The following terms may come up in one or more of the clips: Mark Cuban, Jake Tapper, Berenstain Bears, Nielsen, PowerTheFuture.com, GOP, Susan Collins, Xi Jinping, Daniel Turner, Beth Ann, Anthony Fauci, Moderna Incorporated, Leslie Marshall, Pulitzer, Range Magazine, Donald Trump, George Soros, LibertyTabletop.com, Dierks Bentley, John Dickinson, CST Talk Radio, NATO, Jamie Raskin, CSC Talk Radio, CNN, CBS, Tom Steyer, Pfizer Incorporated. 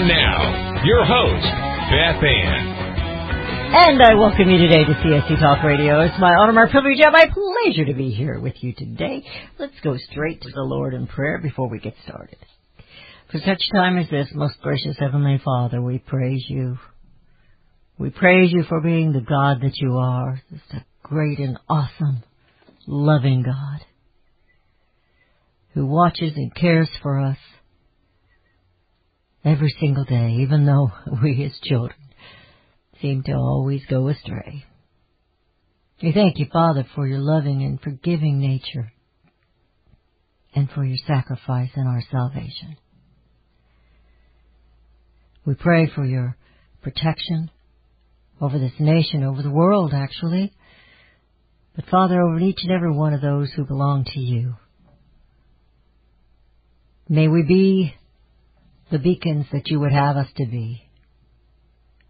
Now, your host, Beth Ann. And I welcome you today to CSC Talk Radio. It's my honor, my privilege, and my pleasure to be here with you today. Let's go straight to the Lord in prayer before we get started. For such time as this, most gracious Heavenly Father, we praise you. We praise you for being the God that you are, the great and awesome, loving God who watches and cares for us every single day, even though we as children seem to always go astray. We thank you, Father, for your loving and forgiving nature and for your sacrifice in our salvation. We pray for your protection over this nation, over the world, actually, but, Father, over each and every one of those who belong to you. May we be the beacons that you would have us to be,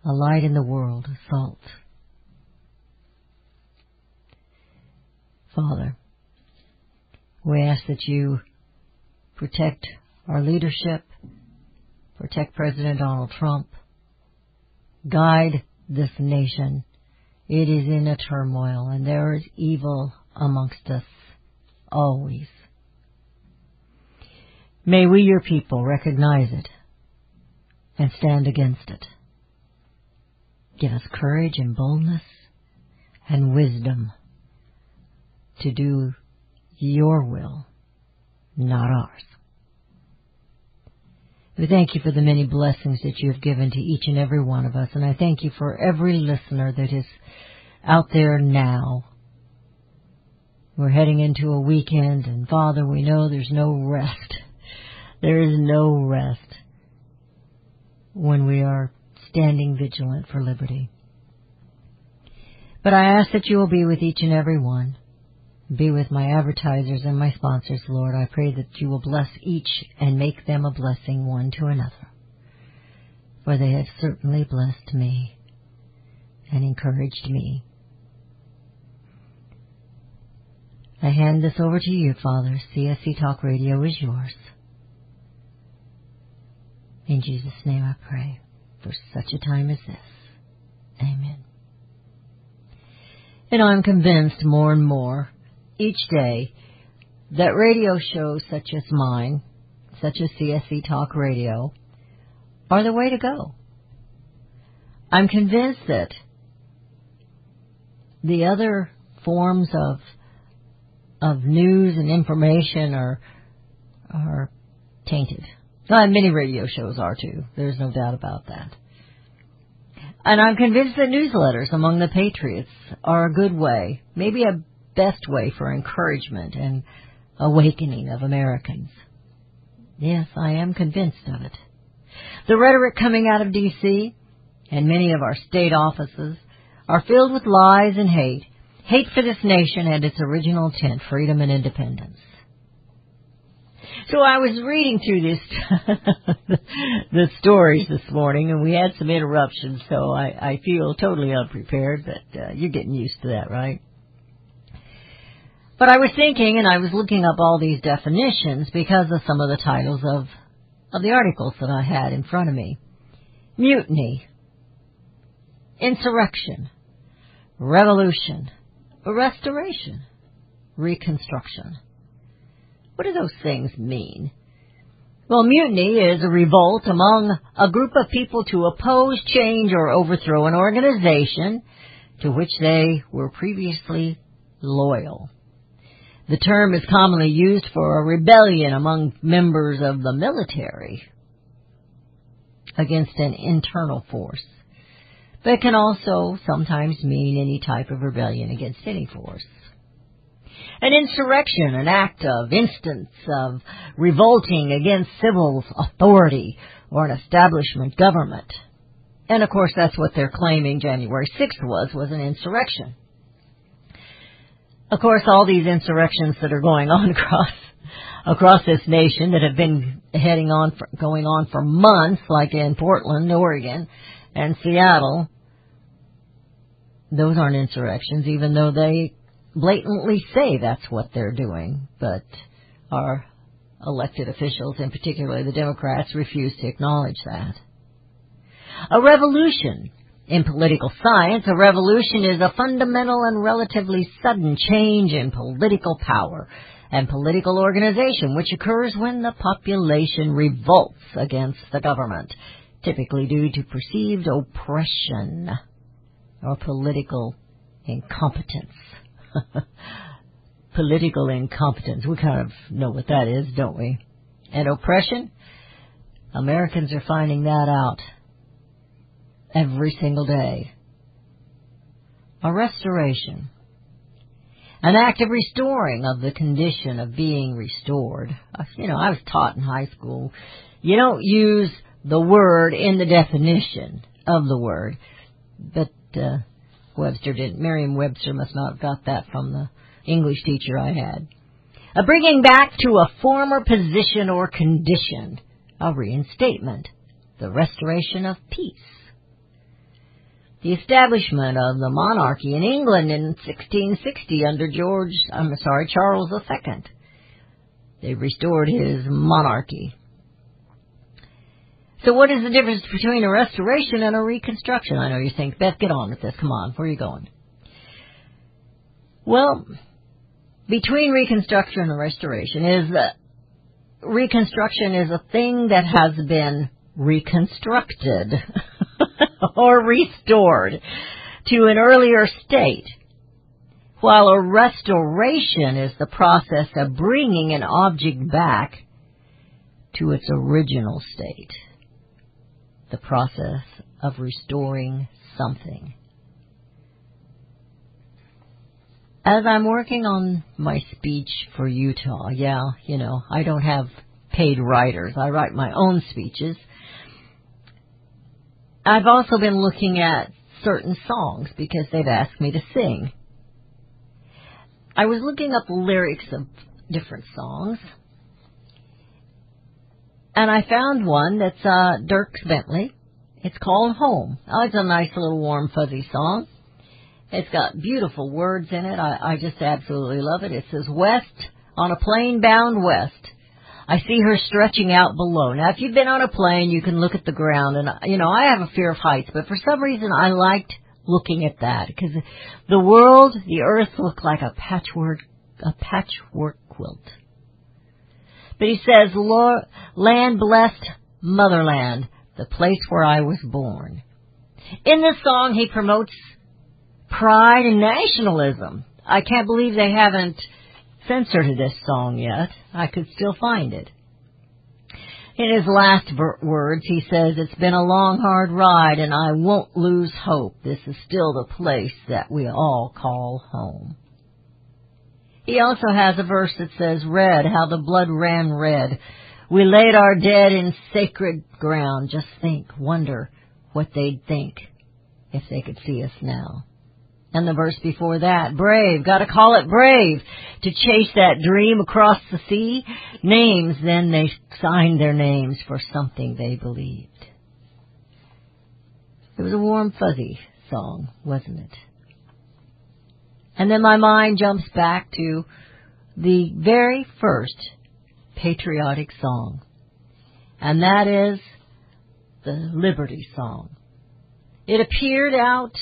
a light in the world, a salt. Father, we ask that you protect our leadership, protect President Donald Trump, guide this nation. It is in a turmoil, and there is evil amongst us always. May we, your people, recognize it and stand against it. Give us courage and boldness and wisdom to do your will, not ours. We thank you for the many blessings that you have given to each and every one of us, and I thank you for every listener that is out there now. We're heading into a weekend, and Father, we know there's no rest. There is no rest when we are standing vigilant for liberty. But I ask that you will be with each and every one. Be with my advertisers and my sponsors, Lord. I pray that you will bless each and make them a blessing one to another. For they have certainly blessed me and encouraged me. I hand this over to you, Father. CSC Talk Radio is yours. In Jesus' name I pray, for such a time as this. Amen. And I'm convinced more and more each day that radio shows such as mine, such as CSC Talk Radio, are the way to go. I'm convinced that the other forms of news and information are tainted. And many radio shows are, too. There's no doubt about that. And I'm convinced that newsletters among the patriots are a good way, maybe a best way for encouragement and awakening of Americans. Yes, I am convinced of it. The rhetoric coming out of D.C. and many of our state offices are filled with lies and hate. Hate for this nation and its original intent, freedom and independence. So I was reading through the stories this morning, and we had some interruptions, so I feel totally unprepared, but you're getting used to that, right? But I was thinking, and I was looking up all these definitions because of some of the titles of the articles that I had in front of me. Mutiny, insurrection, revolution, restoration, reconstruction. What do those things mean? Well, mutiny is a revolt among a group of people to oppose, change, or overthrow an organization to which they were previously loyal. The term is commonly used for a rebellion among members of the military against an internal force, but it can also sometimes mean any type of rebellion against any force. an insurrection, an act of instance of revolting against civil authority or an establishment government. And, of course, that's what they're claiming January 6th was an insurrection. Of course, all these insurrections that are going on across this nation that have been going on for months, like in Portland, Oregon, and Seattle, those aren't insurrections, even though they blatantly say that's what they're doing. But our elected officials, and particularly the Democrats, refuse to acknowledge that. A revolution. In political science, a revolution is a fundamental and relatively sudden change in political power and political organization, which occurs when the population revolts against the government, typically due to perceived oppression or political incompetence. Political incompetence. We kind of know what that is, don't we? And oppression? Americans are finding that out every single day. A restoration. An act of restoring of the condition of being restored. You know, I was taught in high school, you don't use the word in the definition of the word. But Webster didn't. Merriam-Webster must not have got that from the English teacher I had. A bringing back to a former position or condition. A reinstatement. The restoration of peace. The establishment of the monarchy in England in 1660 under Charles II. They restored his monarchy. So what is the difference between a restoration and a reconstruction? I know you think, Beth, get on with this. Come on, where are you going? Well, between reconstruction and restoration is that reconstruction is a thing that has been reconstructed or restored to an earlier state, while a restoration is the process of bringing an object back to its original state, the process of restoring something. As I'm working on my speech for Utah, I don't have paid writers. I write my own speeches. I've also been looking at certain songs because they've asked me to sing. I was looking up lyrics of different songs, and I found one that's Dierks Bentley. It's called Home. Oh, it's a nice little warm, fuzzy song. It's got beautiful words in it. I just absolutely love it. It says, West, on a plane bound west. I see her stretching out below. Now, if you've been on a plane, you can look at the ground. And, I have a fear of heights, but for some reason I liked looking at that because the world, the earth, looked like a patchwork quilt. But he says, Lord, land blessed motherland, the place where I was born. In this song, he promotes pride and nationalism. I can't believe they haven't censored this song yet. I could still find it. In his last words, he says, It's been a long, hard ride, and I won't lose hope. This is still the place that we all call home. He also has a verse that says, Red, how the blood ran red. We laid our dead in sacred ground. Just think, wonder what they'd think if they could see us now. And the verse before that, brave, gotta call it brave, to chase that dream across the sea. Names, then they signed their names for something they believed. It was a warm, fuzzy song, wasn't it? And then my mind jumps back to the very first patriotic song. And that is the Liberty Song. It appeared out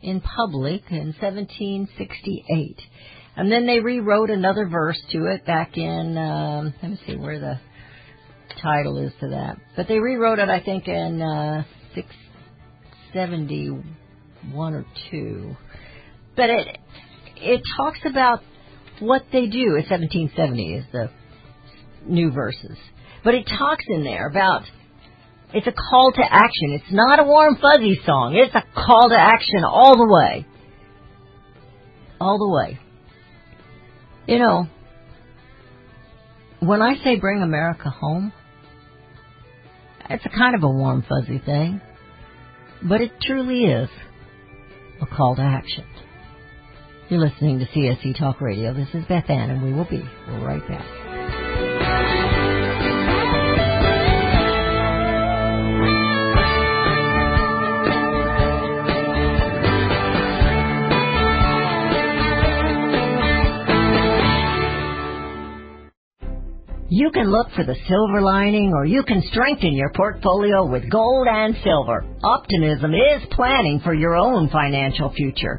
in public in 1768. And then they rewrote another verse to it back in, let me see where the title is to that. But they rewrote it, I think, in 671 or 2. But it talks about what they do. 1770 is the new verses. But it talks in there about it's a call to action. It's not a warm, fuzzy song. It's a call to action all the way. All the way. You know, when I say bring America home, it's a kind of a warm, fuzzy thing, but it truly is a call to action. You're listening to CSE Talk Radio. This is Beth Ann, and we will be right back. You can look for the silver lining, or you can strengthen your portfolio with gold and silver. Optimism is planning for your own financial future.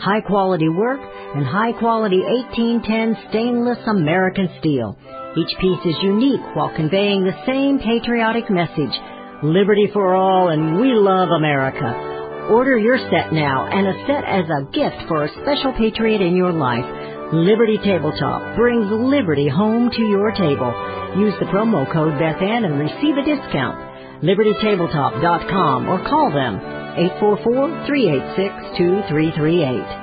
high-quality work, and high-quality 1810 stainless American steel. Each piece is unique while conveying the same patriotic message, liberty for all and we love America. Order your set now and a set as a gift for a special patriot in your life. Liberty Tabletop brings liberty home to your table. Use the promo code BethAnn and receive a discount. LibertyTabletop.com or call them 844-386-2338.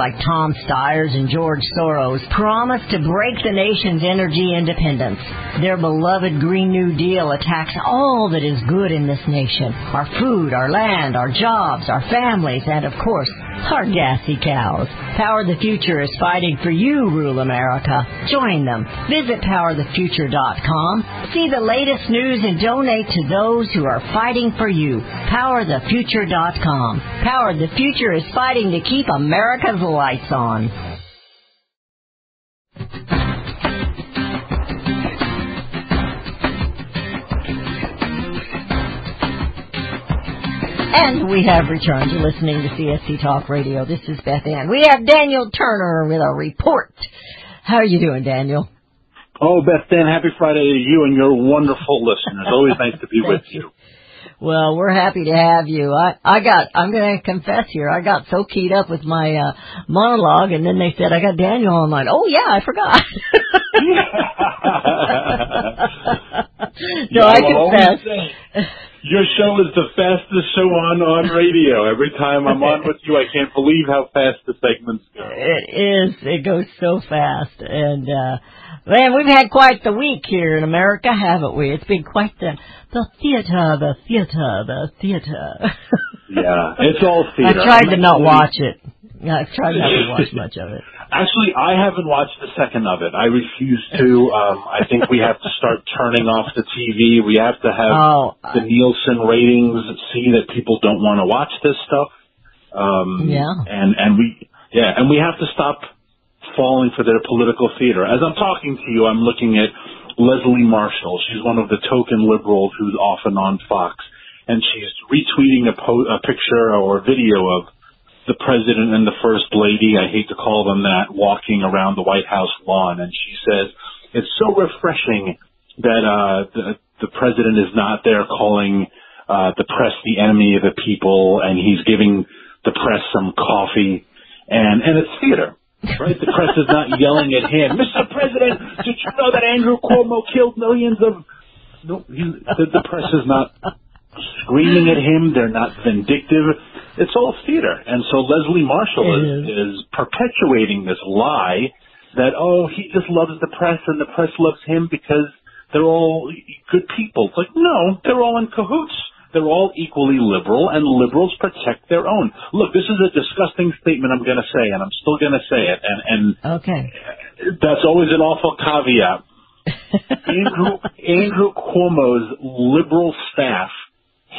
like Tom Steyer and George Soros promise to break the nation's energy independence. Their beloved Green New Deal attacks all that is good in this nation. Our food, our land, our jobs, our families, and, of course, our gassy cows. Power the Future is fighting for you, rural America. Join them. Visit PowerTheFuture.com. See the latest news and donate to those who are fighting for you. PowerTheFuture.com. Power the Future is fighting to keep America's lights on. And we have returned. You're listening to CST Talk Radio. This is Beth Ann. We have Daniel Turner with a report. How are you doing, Daniel? Oh, Beth Ann, happy Friday to you and your wonderful listeners. Always nice to be with you. Well, we're happy to have you. I'm going to confess here, I got so keyed up with my monologue, and then they said, I got Daniel online. Oh, yeah, I forgot. So yeah, I confess. Your show is the fastest show on radio. Every time I'm on with you, I can't believe how fast the segments go. It is. It goes so fast. And, man, we've had quite the week here in America, haven't we? It's been quite the theater. Yeah, it's all theater. I've tried to not watch it. I've tried not to watch much of it. Actually, I haven't watched a second of it. I refuse to. I think we have to start turning off the TV. We have to have the Nielsen ratings see that people don't want to watch this stuff. And we have to stop falling for their political theater. As I'm talking to you, I'm looking at Leslie Marshall. She's one of the token liberals who's often on Fox, and she's retweeting a picture or video of the president and the first lady, I hate to call them that, walking around the White House lawn. And she says, it's so refreshing that the president is not there calling the press the enemy of the people, and he's giving the press some coffee. And it's theater, right? The press is not yelling at him, Mr. President, did you know that Andrew Cuomo killed millions of... No, the press is not screaming at him. They're not vindictive. It's all theater. And so Leslie Marshall is perpetuating this lie that, oh, he just loves the press and the press loves him because they're all good people. It's like, no, they're all in cahoots. They're all equally liberal, and liberals protect their own. Look, this is a disgusting statement I'm going to say, and I'm still going to say it. And okay, that's always an awful caveat. Andrew Cuomo's liberal staff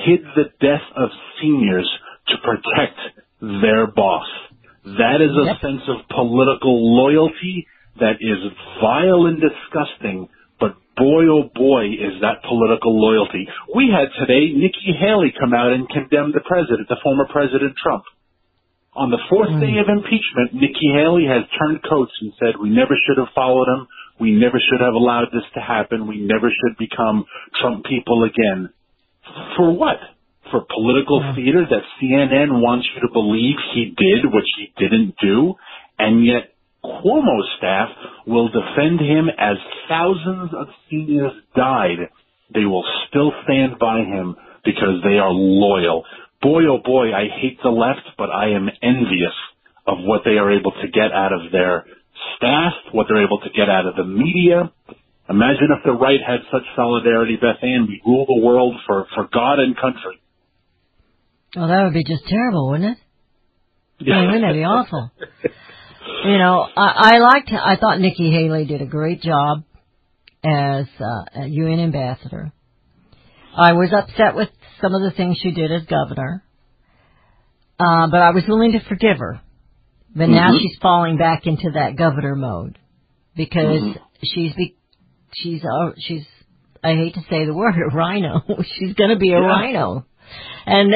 hid the death of seniors to protect their boss. That is a sense of political loyalty that is vile and disgusting, but boy, oh boy, is that political loyalty. We had today Nikki Haley come out and condemn the president, the former President Trump. On the fourth day of impeachment, Nikki Haley has turned coats and said, we never should have followed him. We never should have allowed this to happen. We never should become Trump people again. For what? For political theater that CNN wants you to believe he did, which he didn't do, and yet Cuomo's staff will defend him as thousands of seniors died. They will still stand by him because they are loyal. Boy, oh boy, I hate the left, but I am envious of what they are able to get out of their staff, what they're able to get out of the media. Imagine if the right had such solidarity, Beth Ann. We rule the world for God and country. Well, that would be just terrible, wouldn't it? Yeah. I mean, wouldn't that be awful? You know, I thought Nikki Haley did a great job as a UN ambassador. I was upset with some of the things she did as governor, but I was willing to forgive her. But now she's falling back into that governor mode because she's I hate to say the word, a rhino. She's going to be a rhino. And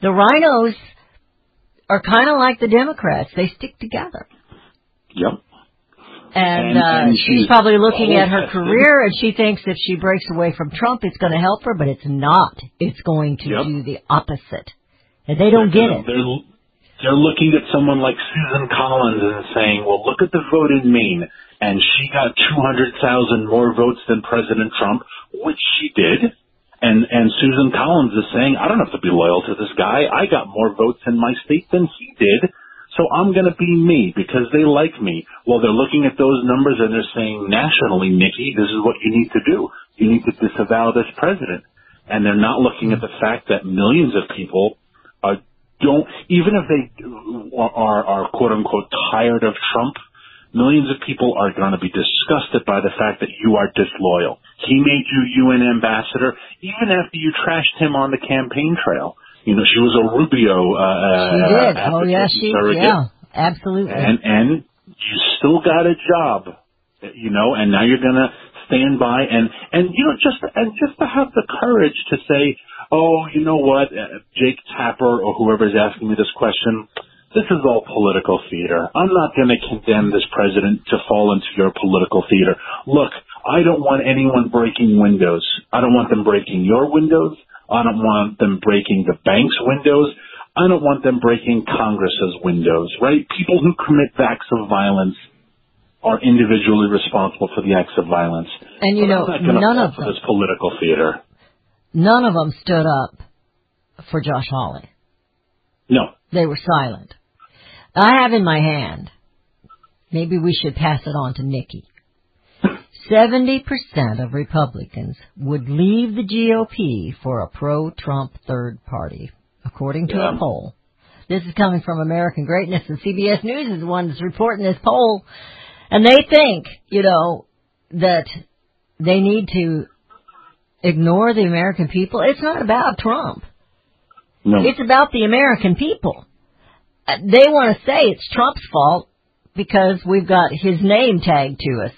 the rhinos are kind of like the Democrats. They stick together. Yep. And she's probably looking at her career, and she thinks if she breaks away from Trump, it's going to help her, but it's not. It's going to do the opposite. And they don't get it. They're looking at someone like Susan Collins and saying, well, look at the vote in Maine, and she got 200,000 more votes than President Trump, which she did. And Susan Collins is saying, I don't have to be loyal to this guy. I got more votes in my state than he did, so I'm going to be me because they like me. Well, they're looking at those numbers and they're saying, nationally, Nikki, this is what you need to do. You need to disavow this president. And they're not looking at the fact that millions of people are quote unquote tired of Trump. Millions of people are going to be disgusted by the fact that you are disloyal. He made you UN ambassador, even after you trashed him on the campaign trail. You know, she was a Rubio. She did. Oh, yeah, absolutely. And you still got a job, you know, and now you're going to stand by and you know, just to have the courage to say, oh, you know what, Jake Tapper or whoever's asking me this question, this is all political theater. I'm not going to condemn this president to fall into your political theater. Look, I don't want anyone breaking windows. I don't want them breaking your windows. I don't want them breaking the bank's windows. I don't want them breaking Congress's windows, right? People who commit acts of violence are individually responsible for the acts of violence. And, you know, this political theater. None of them stood up for Josh Hawley. No. They were silent. I have in my hand, maybe we should pass it on to Nikki, 70% of Republicans would leave the GOP for a pro-Trump third party, according to a poll. This is coming from American Greatness, and CBS News is the one that's reporting this poll. And they think, you know, that they need to ignore the American people. It's not about Trump. No. It's about the American people. They want to say it's Trump's fault because we've got his name tagged to us.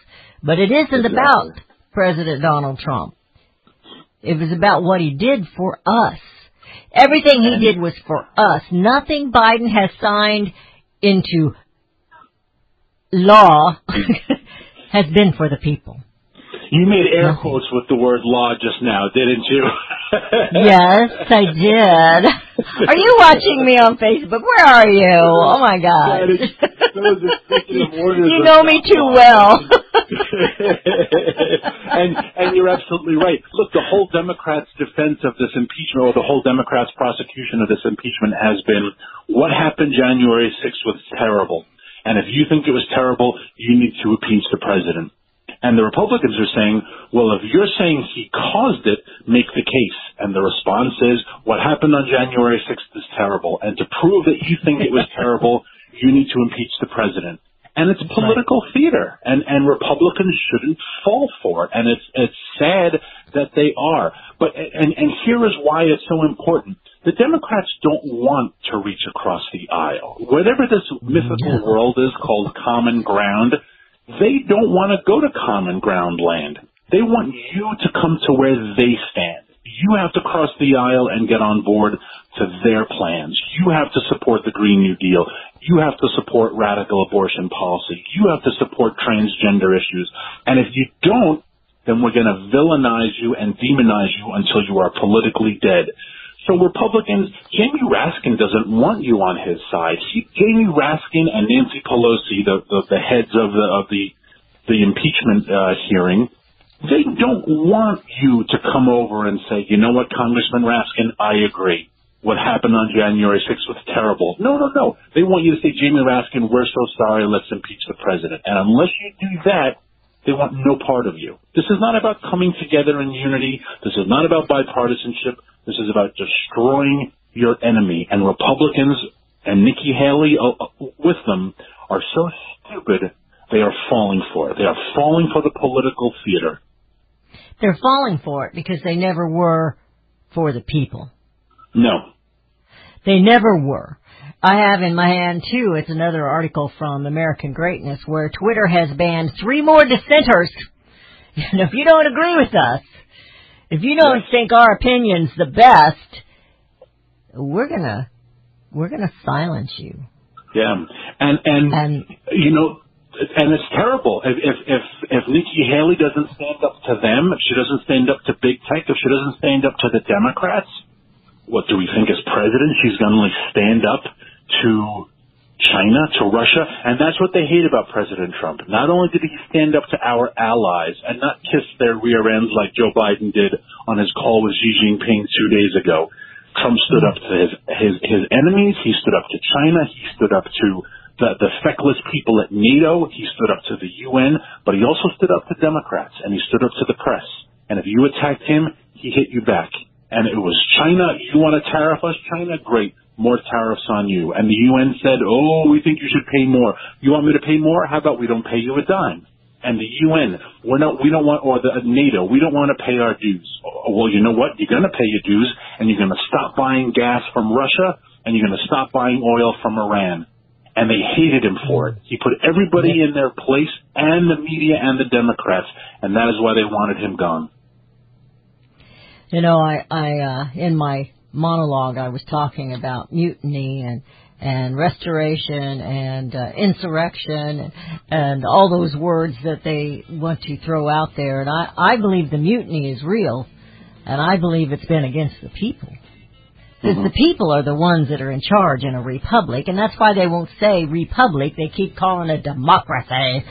But it isn't about President Donald Trump. It was about what he did for us. Everything he did was for us. Nothing Biden has signed into law has been for the people. You made air quotes with the word law just now, didn't you? Yes, I did. Are you watching me on Facebook? Where are you? Oh, my God. You know me too well. And you're absolutely right. Look, the whole Democrats' defense of this impeachment, or the whole Democrats' prosecution of this impeachment has been, what happened January 6th was terrible. And if you think it was terrible, you need to impeach the president. And the Republicans are saying, well, if you're saying he caused it, make the case. And the response is, what happened on January 6th is terrible. And to prove that you think it was terrible, you need to impeach the president. And it's political theater. And Republicans shouldn't fall for it. And it's sad that they are. But and here is why it's so important. The Democrats don't want to reach across the aisle. Whatever this mythical world is called common ground, they don't want to go to common ground land. They want you to come to where they stand. You have to cross the aisle and get on board to their plans. You have to support the Green New Deal. You have to support radical abortion policy. You have to support transgender issues. And if you don't, then we're going to villainize you and demonize you until you are politically dead. So Republicans, Jamie Raskin doesn't want you on his side. Jamie Raskin and Nancy Pelosi, the heads of the impeachment hearing, they don't want you to come over and say, you know what, Congressman Raskin, I agree. What happened on January 6th was terrible. No. They want you to say, Jamie Raskin, we're so sorry, let's impeach the president. And unless you do that, they want no part of you. This is not about coming together in unity. This is not about bipartisanship. This is about destroying your enemy. And Republicans and Nikki Haley with them are so stupid, they are falling for it. They are falling for the political theater. They're falling for it because they never were for the people. No. They never were. I have in my hand, too, it's another article from American Greatness where Twitter has banned 3 more dissenters. And if you don't agree with us, if you don't think our opinion's the best, we're gonna silence you. Yeah, and you know, and it's terrible. If Nikki Haley doesn't stand up to them, if she doesn't stand up to big tech, if she doesn't stand up to the Democrats, what do we think as president? She's gonna stand up to China, to Russia, and that's what they hate about President Trump. Not only did he stand up to our allies and not kiss their rear ends like Joe Biden did on his call with Xi Jinping 2 days ago, Trump stood up to his enemies, he stood up to China, he stood up to the feckless people at NATO, he stood up to the UN, but he also stood up to Democrats, and he stood up to the press. And if you attacked him, he hit you back. And it was China, you want to tariff us, China? Great. More tariffs on you. And the UN said, oh, we think you should pay more. You want me to pay more? How about we don't pay you a dime? And the UN, or the NATO, we don't want to pay our dues. Well, you know what? You're going to pay your dues, and you're going to stop buying gas from Russia, and you're going to stop buying oil from Iran. And they hated him for it. He put everybody in their place, and the media and the Democrats, and that is why they wanted him gone. You know, I in my monologue, I was talking about mutiny and restoration and insurrection and all those words that they want to throw out there. And I believe the mutiny is real, and I believe it's been against the people. Because the people are the ones that are in charge in a republic, and that's why they won't say republic. They keep calling it democracy.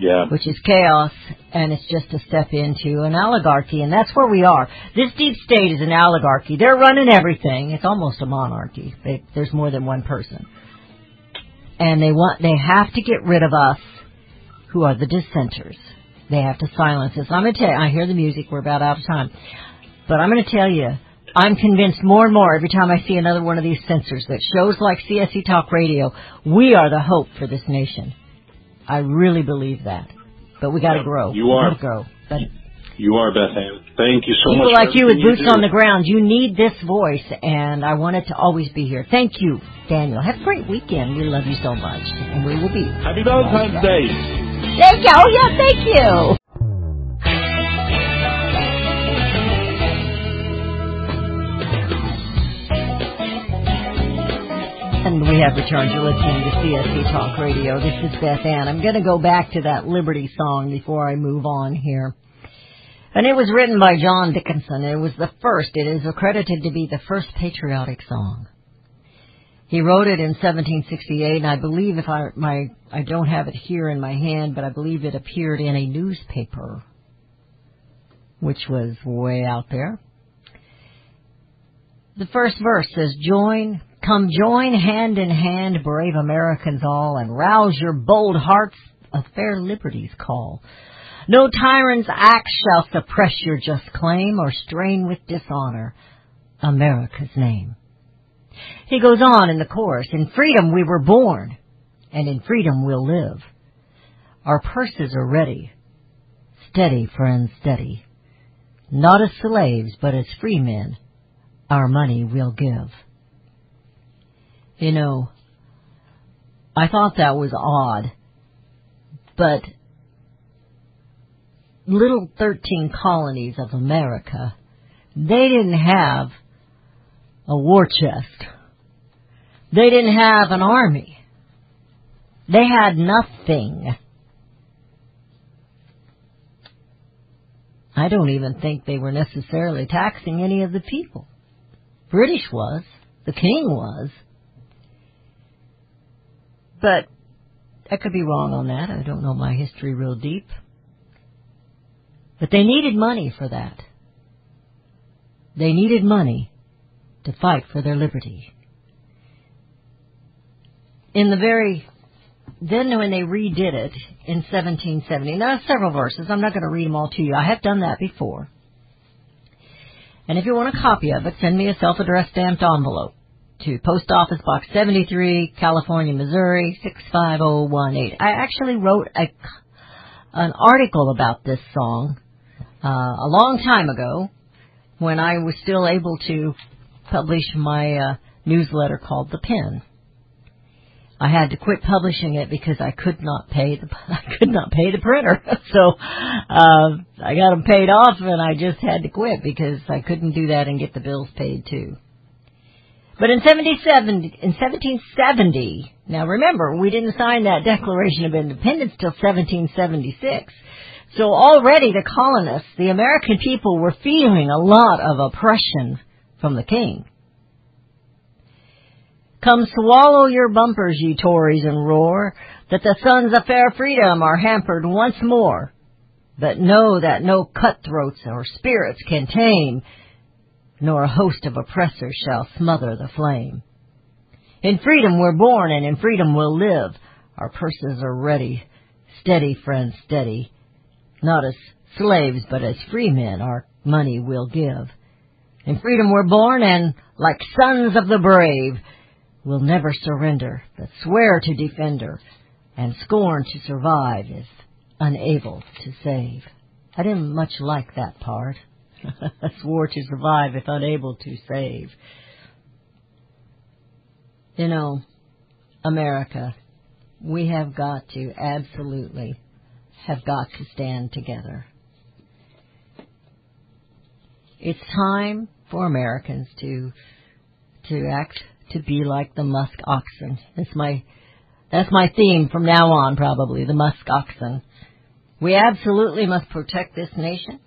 Yeah. Which is chaos, and it's just a step into an oligarchy, and that's where we are. This deep state is an oligarchy. They're running everything. It's almost a monarchy. There's more than one person. And they have to get rid of us, who are the dissenters. They have to silence us. I'm going to tell you, I hear the music. We're about out of time. But I'm going to tell you, I'm convinced more and more every time I see another one of these censors that shows like CSE Talk Radio, we are the hope for this nation. I really believe that. But we got to grow. You are. You are, Beth Ann. Thank you so much. People like you with boots on the ground, you need this voice, and I want it to always be here. Thank you, Daniel. Have a great weekend. We love you so much. And we will be. Happy Valentine's Day. Thank you. Oh, yeah, thank you. And we have returned. You're listening to CSC Talk Radio. This is Beth Ann. I'm going to go back to that Liberty song before I move on here. And it was written by John Dickinson. It was the first. It is accredited to be the first patriotic song. He wrote it in 1768, and I believe I don't have it here in my hand, but I believe it appeared in a newspaper, which was way out there. The first verse says, Come join hand in hand, brave Americans all, and rouse your bold hearts, a fair liberty's call. No tyrant's axe shall suppress your just claim or strain with dishonor America's name. He goes on in the chorus, in freedom we were born, and in freedom we'll live. Our purses are ready, steady, friends, steady. Not as slaves, but as free men, our money we'll give. You know, I thought that was odd, but little 13 colonies of America, they didn't have a war chest. They didn't have an army. They had nothing. I don't even think they were necessarily taxing any of the people. British was. The king was. But I could be wrong on that. I don't know my history real deep. But they needed money for that. They needed money to fight for their liberty. Then when they redid it in 1770, now several verses, I'm not going to read them all to you. I have done that before. And if you want a copy of it, send me a self-addressed stamped envelope to Post Office Box 73, California, Missouri, 65018. I actually wrote an article about this song a long time ago when I was still able to publish my newsletter called The Pen. I had to quit publishing it because I could not pay the printer. So I got them paid off, and I just had to quit because I couldn't do that and get the bills paid too. But in 1770, now remember, we didn't sign that Declaration of Independence till 1776. So already the colonists, the American people, were feeling a lot of oppression from the king. Come swallow your bumpers, ye Tories, and roar, that the sons of fair freedom are hampered once more. But know that no cutthroats or spirits can tame, nor a host of oppressors shall smother the flame. In freedom we're born, and in freedom we'll live. Our purses are ready, steady, friends, steady. Not as slaves, but as free men, our money we'll give. In freedom we're born, and like sons of the brave, we'll never surrender, but swear to defend her, and scorn to survive if unable to save. I didn't much like that part. Swore to survive if unable to save. You know, America, we have got to, absolutely, have got to stand together. It's time for Americans to act, to be like the musk oxen. That's my theme from now on, probably, the musk oxen. We absolutely must protect this nation.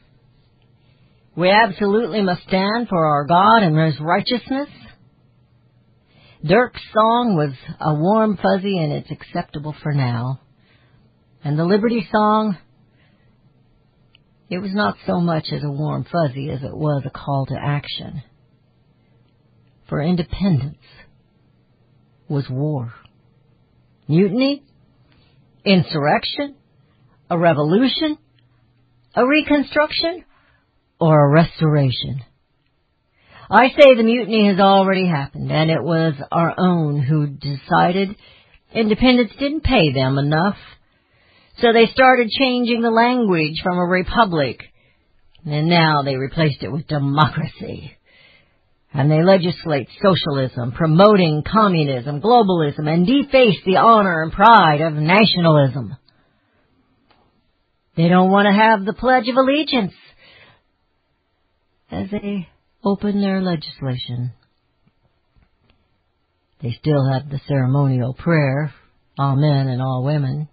We absolutely must stand for our God and His righteousness. Dierks' song was a warm fuzzy, and it's acceptable for now. And the Liberty song, it was not so much as a warm fuzzy as it was a call to action. For independence was war. Mutiny, insurrection, a revolution, a reconstruction, or a restoration. I say the mutiny has already happened, and it was our own who decided independence didn't pay them enough. So they started changing the language from a republic, and now they replaced it with democracy. And they legislate socialism, promoting communism, globalism, and deface the honor and pride of nationalism. They don't want to have the Pledge of Allegiance as they open their legislation. They still have the ceremonial prayer, all men and all women.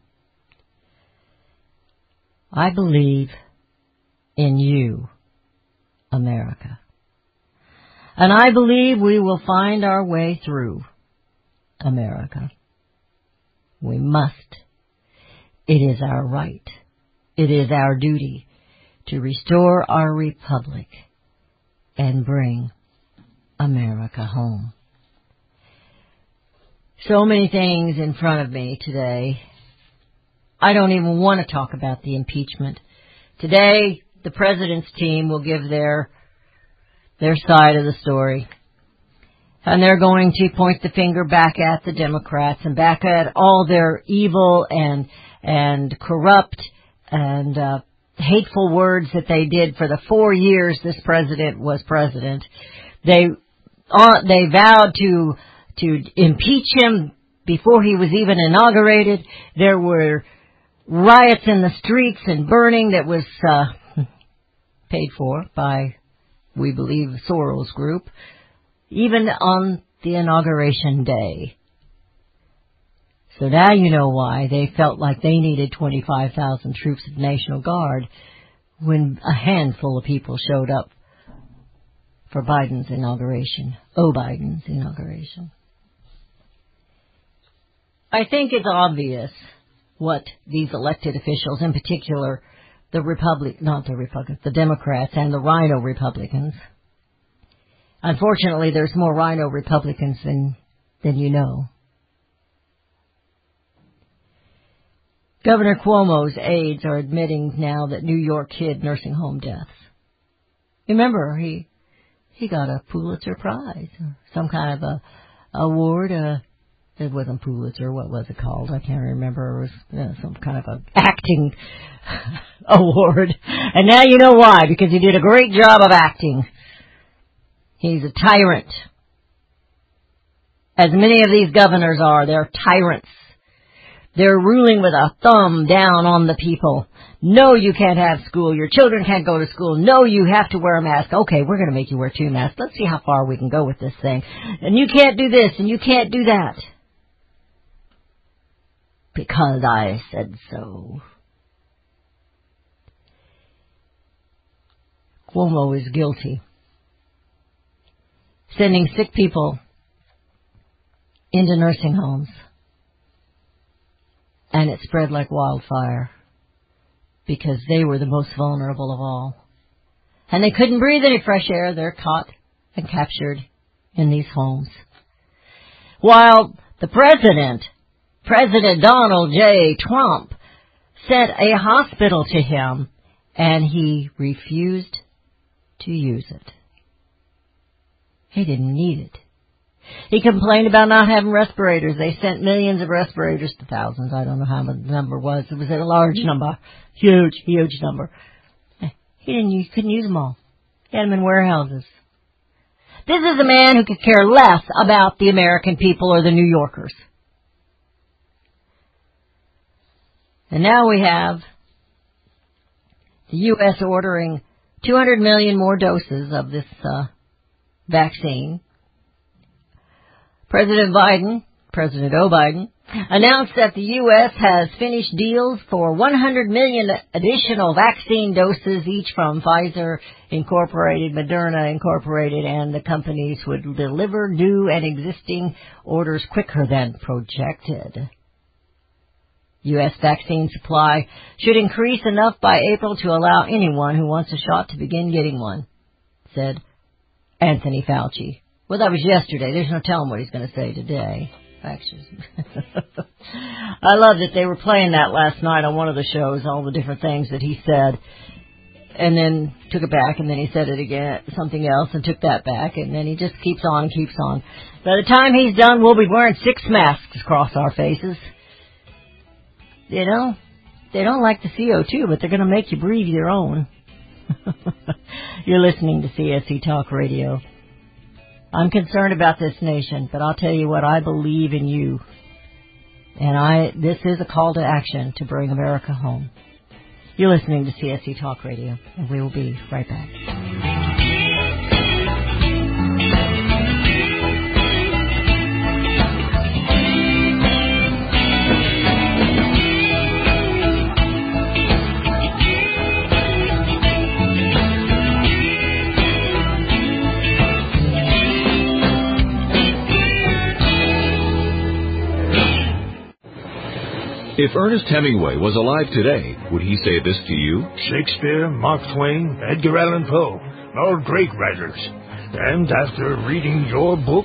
I believe in you, America. And I believe we will find our way through, America. We must. It is our right. It is our duty to restore our republic and bring America home. So many things in front of me today. I don't even want to talk about the impeachment. Today, the president's team will give their side of the story. And they're going to point the finger back at the Democrats and back at all their evil and corrupt and hateful words that they did for the 4 years this president was president. They vowed to impeach him before he was even inaugurated. There were riots in the streets and burning that was paid for by, we believe, Soros Group, even on the inauguration day. So now you know why they felt like they needed 25,000 troops of National Guard when a handful of people showed up for Biden's inauguration, Biden's inauguration. I think it's obvious what these elected officials, in particular the Democrats and the Rhino Republicans. Unfortunately, there's more Rhino Republicans than you know. Governor Cuomo's aides are admitting now that New York hid nursing home deaths. Remember, he got a Pulitzer Prize, some kind of a award. It wasn't Pulitzer. What was it called? I can't remember. It was some kind of an acting award. And now you know why, because he did a great job of acting. He's a tyrant. As many of these governors are, they're tyrants. They're ruling with a thumb down on the people. No, you can't have school. Your children can't go to school. No, you have to wear a mask. Okay, we're going to make you wear two masks. Let's see how far we can go with this thing. And you can't do this, and you can't do that. Because I said so. Cuomo is guilty. Sending sick people into nursing homes. And it spread like wildfire because they were the most vulnerable of all. And they couldn't breathe any fresh air. They're caught and captured in these homes. While the President Donald J. Trump, sent a hospital to him and he refused to use it. He didn't need it. He complained about not having respirators. They sent millions of respirators to thousands. I don't know how the number was. It was a large number. Huge, huge number. He couldn't use them all. He had them in warehouses. This is a man who could care less about the American people or the New Yorkers. And now we have the U.S. ordering 200 million more doses of this vaccine. President Biden, announced that the U.S. has finished deals for 100 million additional vaccine doses, each from Pfizer Incorporated, Moderna Incorporated, and the companies would deliver new and existing orders quicker than projected. U.S. vaccine supply should increase enough by April to allow anyone who wants a shot to begin getting one, said Anthony Fauci. Well, that was yesterday. There's no telling what he's going to say today. Actually, I love that they were playing that last night on one of the shows, all the different things that he said, and then took it back, and then he said it again, something else, and took that back, and then he just keeps on and keeps on. By the time he's done, we'll be wearing 6 masks across our faces. You know, they don't like the CO2, but they're going to make you breathe your own. You're listening to CSE Talk Radio. I'm concerned about this nation, but I'll tell you what, I believe in you. And this is a call to action to bring America home. You're listening to CSE Talk Radio, and we will be right back. If Ernest Hemingway was alive today, would he say this to you? Shakespeare, Mark Twain, Edgar Allan Poe, all great writers. And after reading your book,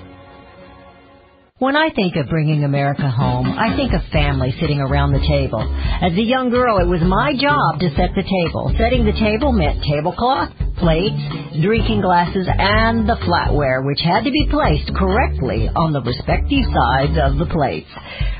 When I think of bringing America home, I think of family sitting around the table. As a young girl, it was my job to set the table. Setting the table meant tablecloth, plates, drinking glasses, and the flatware, which had to be placed correctly on the respective sides of the plates.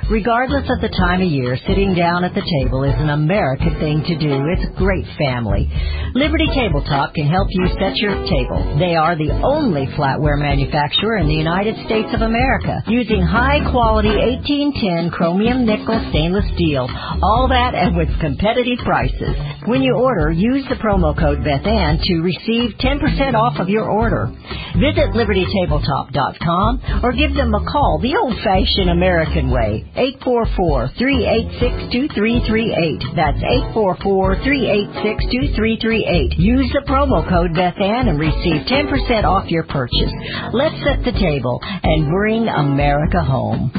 Regardless of the time of year, sitting down at the table is an American thing to do. It's great family. Liberty Tabletop can help you set your table. They are the only flatware manufacturer in the United States of America, using high-quality 1810 chromium nickel stainless steel. All that and with competitive prices. When you order, use the promo code Beth Ann to receive 10% off of your order. Visit LibertyTabletop.com or give them a call the old-fashioned American way, 844-386-2338. That's 844-386-2338. Use the promo code Beth Ann and receive 10% off your purchase. Let's set the table and bring America home.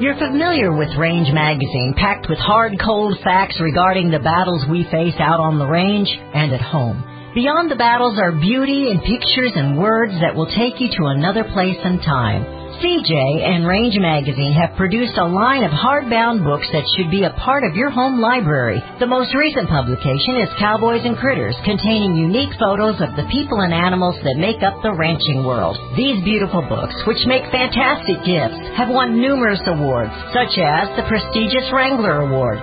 You're familiar with Range Magazine, packed with hard, cold facts regarding the battles we face out on the range and at home. Beyond the battles are beauty and pictures and words that will take you to another place and time. CJ and Range Magazine have produced a line of hardbound books that should be a part of your home library. The most recent publication is Cowboys and Critters, containing unique photos of the people and animals that make up the ranching world. These beautiful books, which make fantastic gifts, have won numerous awards, such as the prestigious Wrangler Award,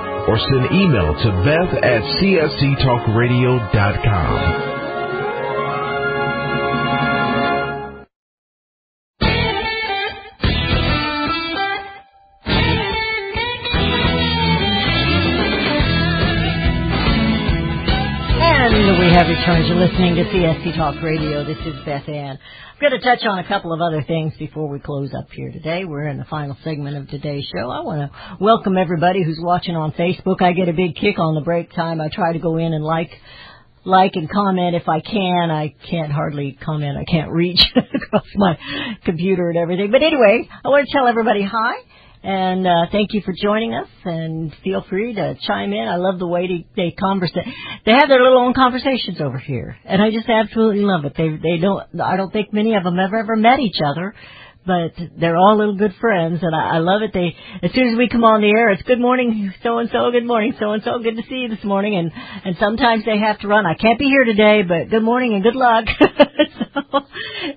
Or send email to beth@csctalkradio.com. And we have charge. You're listening to CST Talk Radio. This is Beth Ann. I'm going to touch on a couple of other things before we close up here today. We're in the final segment of today's show. I want to welcome everybody who's watching on Facebook. I get a big kick on the break time. I try to go in and like and comment if I can. I can't hardly comment. I can't reach across my computer and everything. But anyway, I want to tell everybody hi. And thank you for joining us, and feel free to chime in. I love the way they converse. They have their little own conversations over here, and I just absolutely love it. They don't. I don't think many of them have ever met each other, but they're all little good friends, and I love it. They, as soon as we come on the air, it's good morning so and so, good morning so and so, good to see you this morning. And sometimes they have to run. I can't be here today, but good morning and good luck.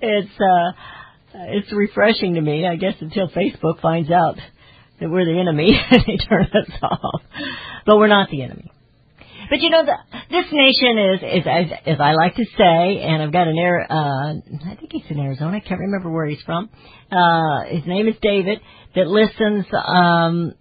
So it's refreshing to me, I guess, until Facebook finds out that we're the enemy, and they turn us off. But we're not the enemy. But, you know, this nation is as I like to say, and I've got I think he's in Arizona. I can't remember where he's from. His name is David, that listens on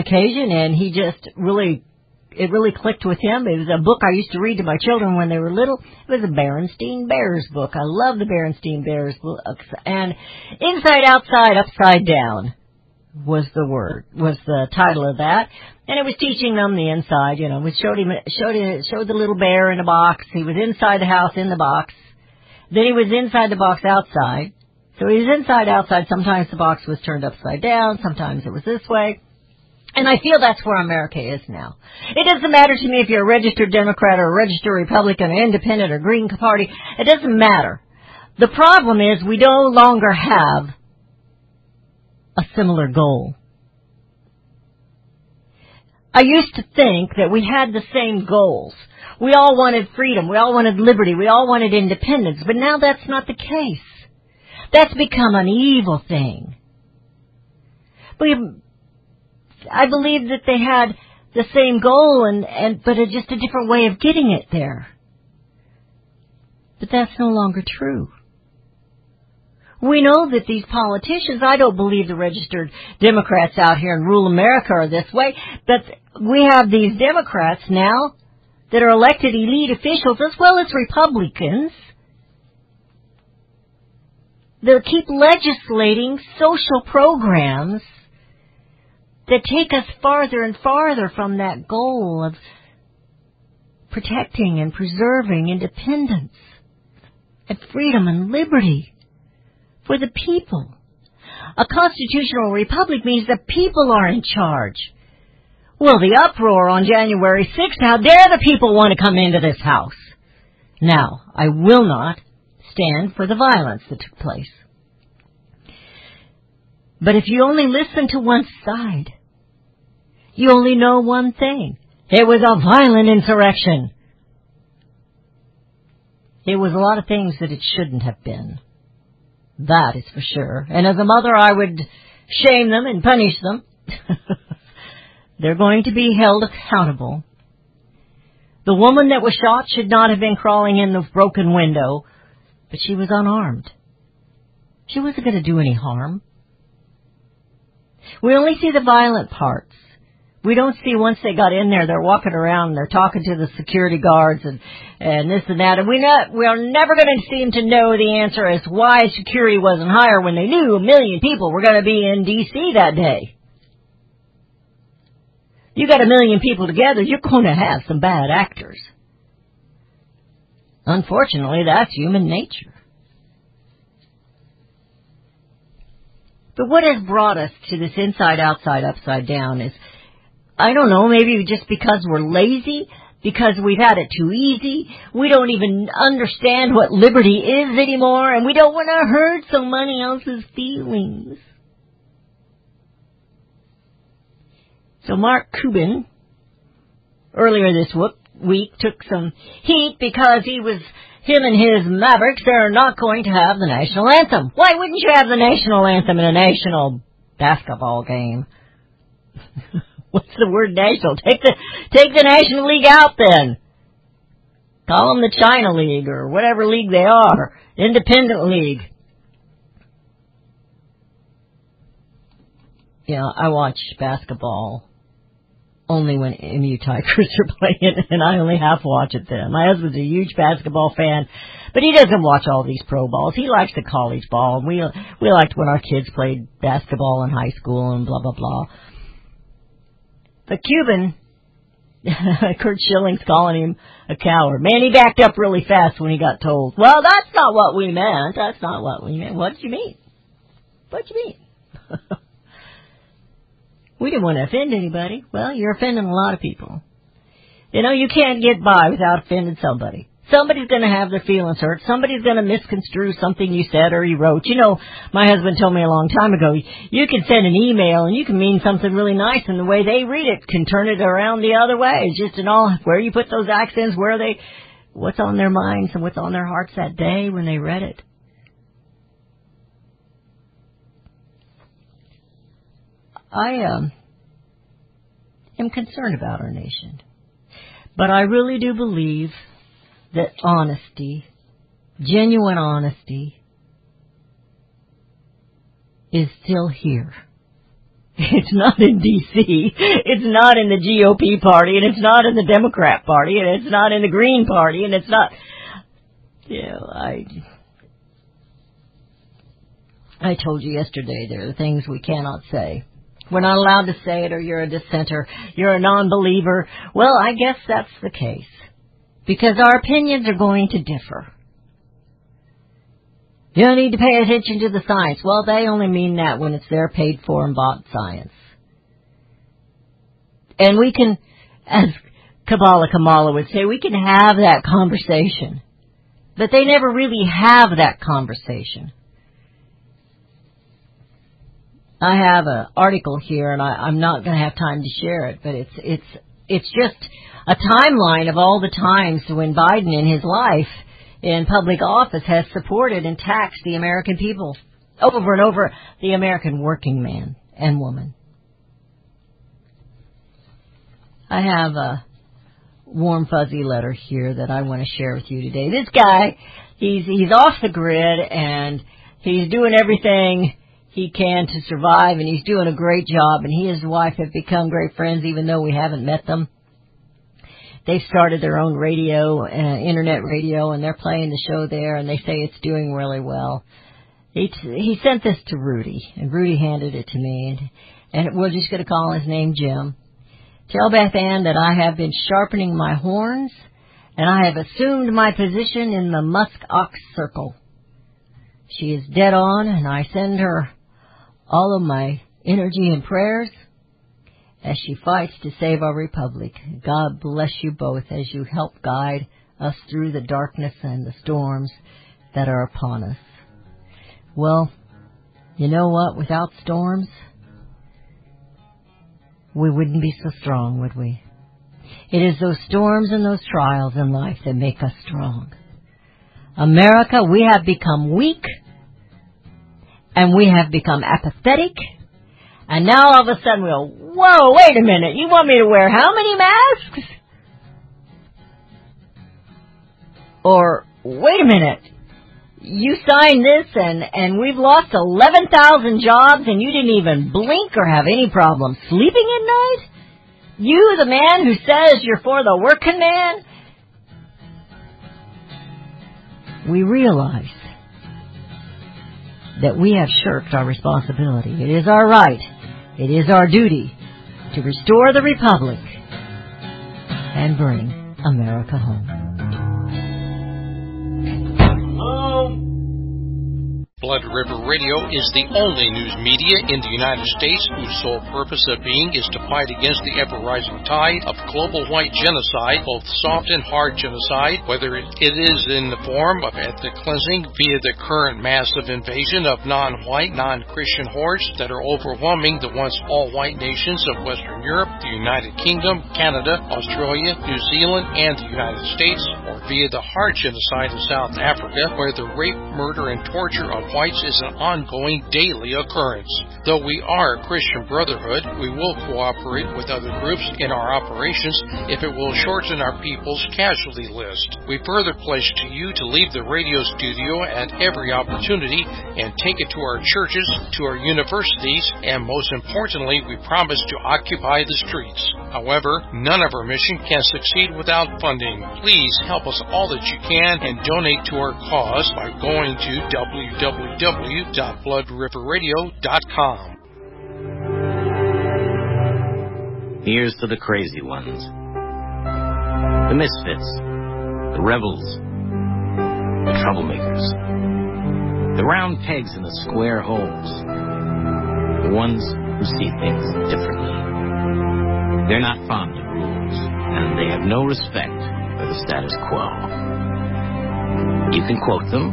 occasion, and he just really clicked with him. It was a book I used to read to my children when they were little. It was a Berenstain Bears book. I love the Berenstain Bears books. And Inside, Outside, Upside Down was the title of that. And it was teaching them the inside, you know. We showed the little bear in a box. He was inside the house, in the box. Then he was inside the box, outside. So he was inside, outside. Sometimes the box was turned upside down. Sometimes it was this way. And I feel that's where America is now. It doesn't matter to me if you're a registered Democrat or a registered Republican or independent or Green Party. It doesn't matter. The problem is we no longer have a similar goal. I used to think that we had the same goals. We all wanted freedom. We all wanted liberty. We all wanted independence. But now that's not the case. That's become an evil thing. I believe that they had the same goal, but it's just a different way of getting it there. But that's no longer true. We know that these politicians, I don't believe the registered Democrats out here in rural America are this way, but we have these Democrats now that are elected elite officials as well as Republicans that keep legislating social programs that take us farther and farther from that goal of protecting and preserving independence and freedom and liberty for the people. A constitutional republic means the people are in charge. Well, the uproar on January 6th, how dare the people want to come into this house? Now, I will not stand for the violence that took place. But if you only listen to one side, you only know one thing. It was a violent insurrection. It was a lot of things that it shouldn't have been. That is for sure. And as a mother, I would shame them and punish them. They're going to be held accountable. The woman that was shot should not have been crawling in the broken window, but she was unarmed. She wasn't going to do any harm. We only see the violent parts. We don't see once they got in there, they're walking around and they're talking to the security guards and this and that. And we are never going to seem to know the answer as why security wasn't higher when they knew a million people were going to be in D.C. that day. You got a million people together, you're going to have some bad actors. Unfortunately, that's human nature. But what has brought us to this inside, outside, upside down is, I don't know, maybe just because we're lazy, because we've had it too easy, we don't even understand what liberty is anymore, and we don't want to hurt someone else's feelings. So Mark Cuban, earlier this week, took some heat because him and his Mavericks are not going to have the national anthem. Why wouldn't you have the national anthem in a national basketball game? What's the word national? Take the National League out then. Call them the China League or whatever league they are. Independent League. You know, I watch basketball only when MU Tigers are playing, and I only half watch it then. My husband's a huge basketball fan, but he doesn't watch all these pro balls. He likes the college ball, and we liked when our kids played basketball in high school and blah, blah, blah. The Cuban, Kurt Schilling's calling him a coward. Man, he backed up really fast when he got told, well, that's not what we meant. That's not what we meant. What did you mean? What did you mean? We didn't want to offend anybody. Well, you're offending a lot of people. You know, you can't get by without offending somebody. Somebody's going to have their feelings hurt. Somebody's going to misconstrue something you said or you wrote. You know, my husband told me a long time ago, you can send an email and you can mean something really nice, and the way they read it can turn it around the other way. It's just in all where you put those accents, where they, what's on their minds and what's on their hearts that day when they read it. I am concerned about our nation, but I really do believe that honesty, genuine honesty, is still here. It's not in D.C., it's not in the GOP party, and it's not in the Democrat party, and it's not in the Green party, and it's not... You know, I told you yesterday there are things we cannot say. We're not allowed to say it, or you're a dissenter, you're a non-believer. Well, I guess that's the case, because our opinions are going to differ. You don't need to pay attention to the science. Well, they only mean that when it's their paid for and bought science. And we can, as Kabbalah Kamala would say, we can have that conversation. But they never really have that conversation. I have an article here, and I'm not going to have time to share it, but it's just a timeline of all the times when Biden in his life in public office has supported and taxed the American people over and over, the American working man and woman. I have a warm fuzzy letter here that I want to share with you today. This guy, he's off the grid, and he's doing everything he can to survive, and he's doing a great job, and he and his wife have become great friends, even though we haven't met them. They've started their own radio, internet radio, and they're playing the show there, and they say it's doing really well. He sent this to Rudy, and Rudy handed it to me, and we're just going to call his name Jim. Tell Beth Ann that I have been sharpening my horns, and I have assumed my position in the musk-ox circle. She is dead on, and I send her all of my energy and prayers as she fights to save our republic. God bless you both as you help guide us through the darkness and the storms that are upon us. Well, you know what? Without storms, we wouldn't be so strong, would we? It is those storms and those trials in life that make us strong. America, we have become weak, and we have become apathetic, and now all of a sudden we'll, whoa, wait a minute, you want me to wear how many masks? Or, wait a minute, you signed this and we've lost 11,000 jobs and you didn't even blink or have any problem sleeping at night? You, the man who says you're for the working man? We realize that we have shirked our responsibility. It is our right, it is our duty to restore the republic and bring America home. Blood River Radio is the only news media in the United States whose sole purpose of being is to fight against the ever-rising tide of global white genocide, both soft and hard genocide, whether it is in the form of ethnic cleansing via the current massive invasion of non-white, non-Christian hordes that are overwhelming the once all-white nations of Western Europe, the United Kingdom, Canada, Australia, New Zealand, and the United States, or via the hard genocide in South Africa, where the rape, murder, and torture of whites is an ongoing daily occurrence. Though we are a Christian brotherhood, we will cooperate with other groups in our operations if it will shorten our people's casualty list. We further pledge to you to leave the radio studio at every opportunity and take it to our churches, to our universities, and most importantly, we promise to occupy the streets. However, none of our mission can succeed without funding. Please help us all that you can and donate to our cause by going to www.bloodriverradio.com. Here's to the crazy ones, the misfits, the rebels, the troublemakers, the round pegs in the square holes, the ones who see things differently. They're not fond of rules, and they have no respect for the status quo. You can quote them,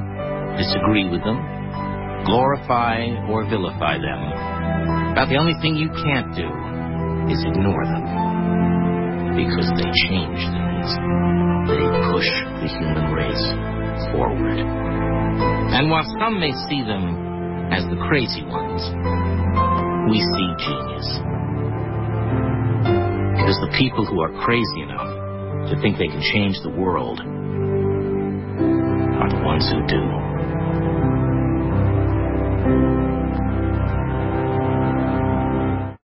disagree with them, glorify or vilify them. About the only thing you can't do is ignore them, because they change things. They push the human race forward. And while some may see them as the crazy ones, we see genius. Because the people who are crazy enough to think they can change the world are the ones who do.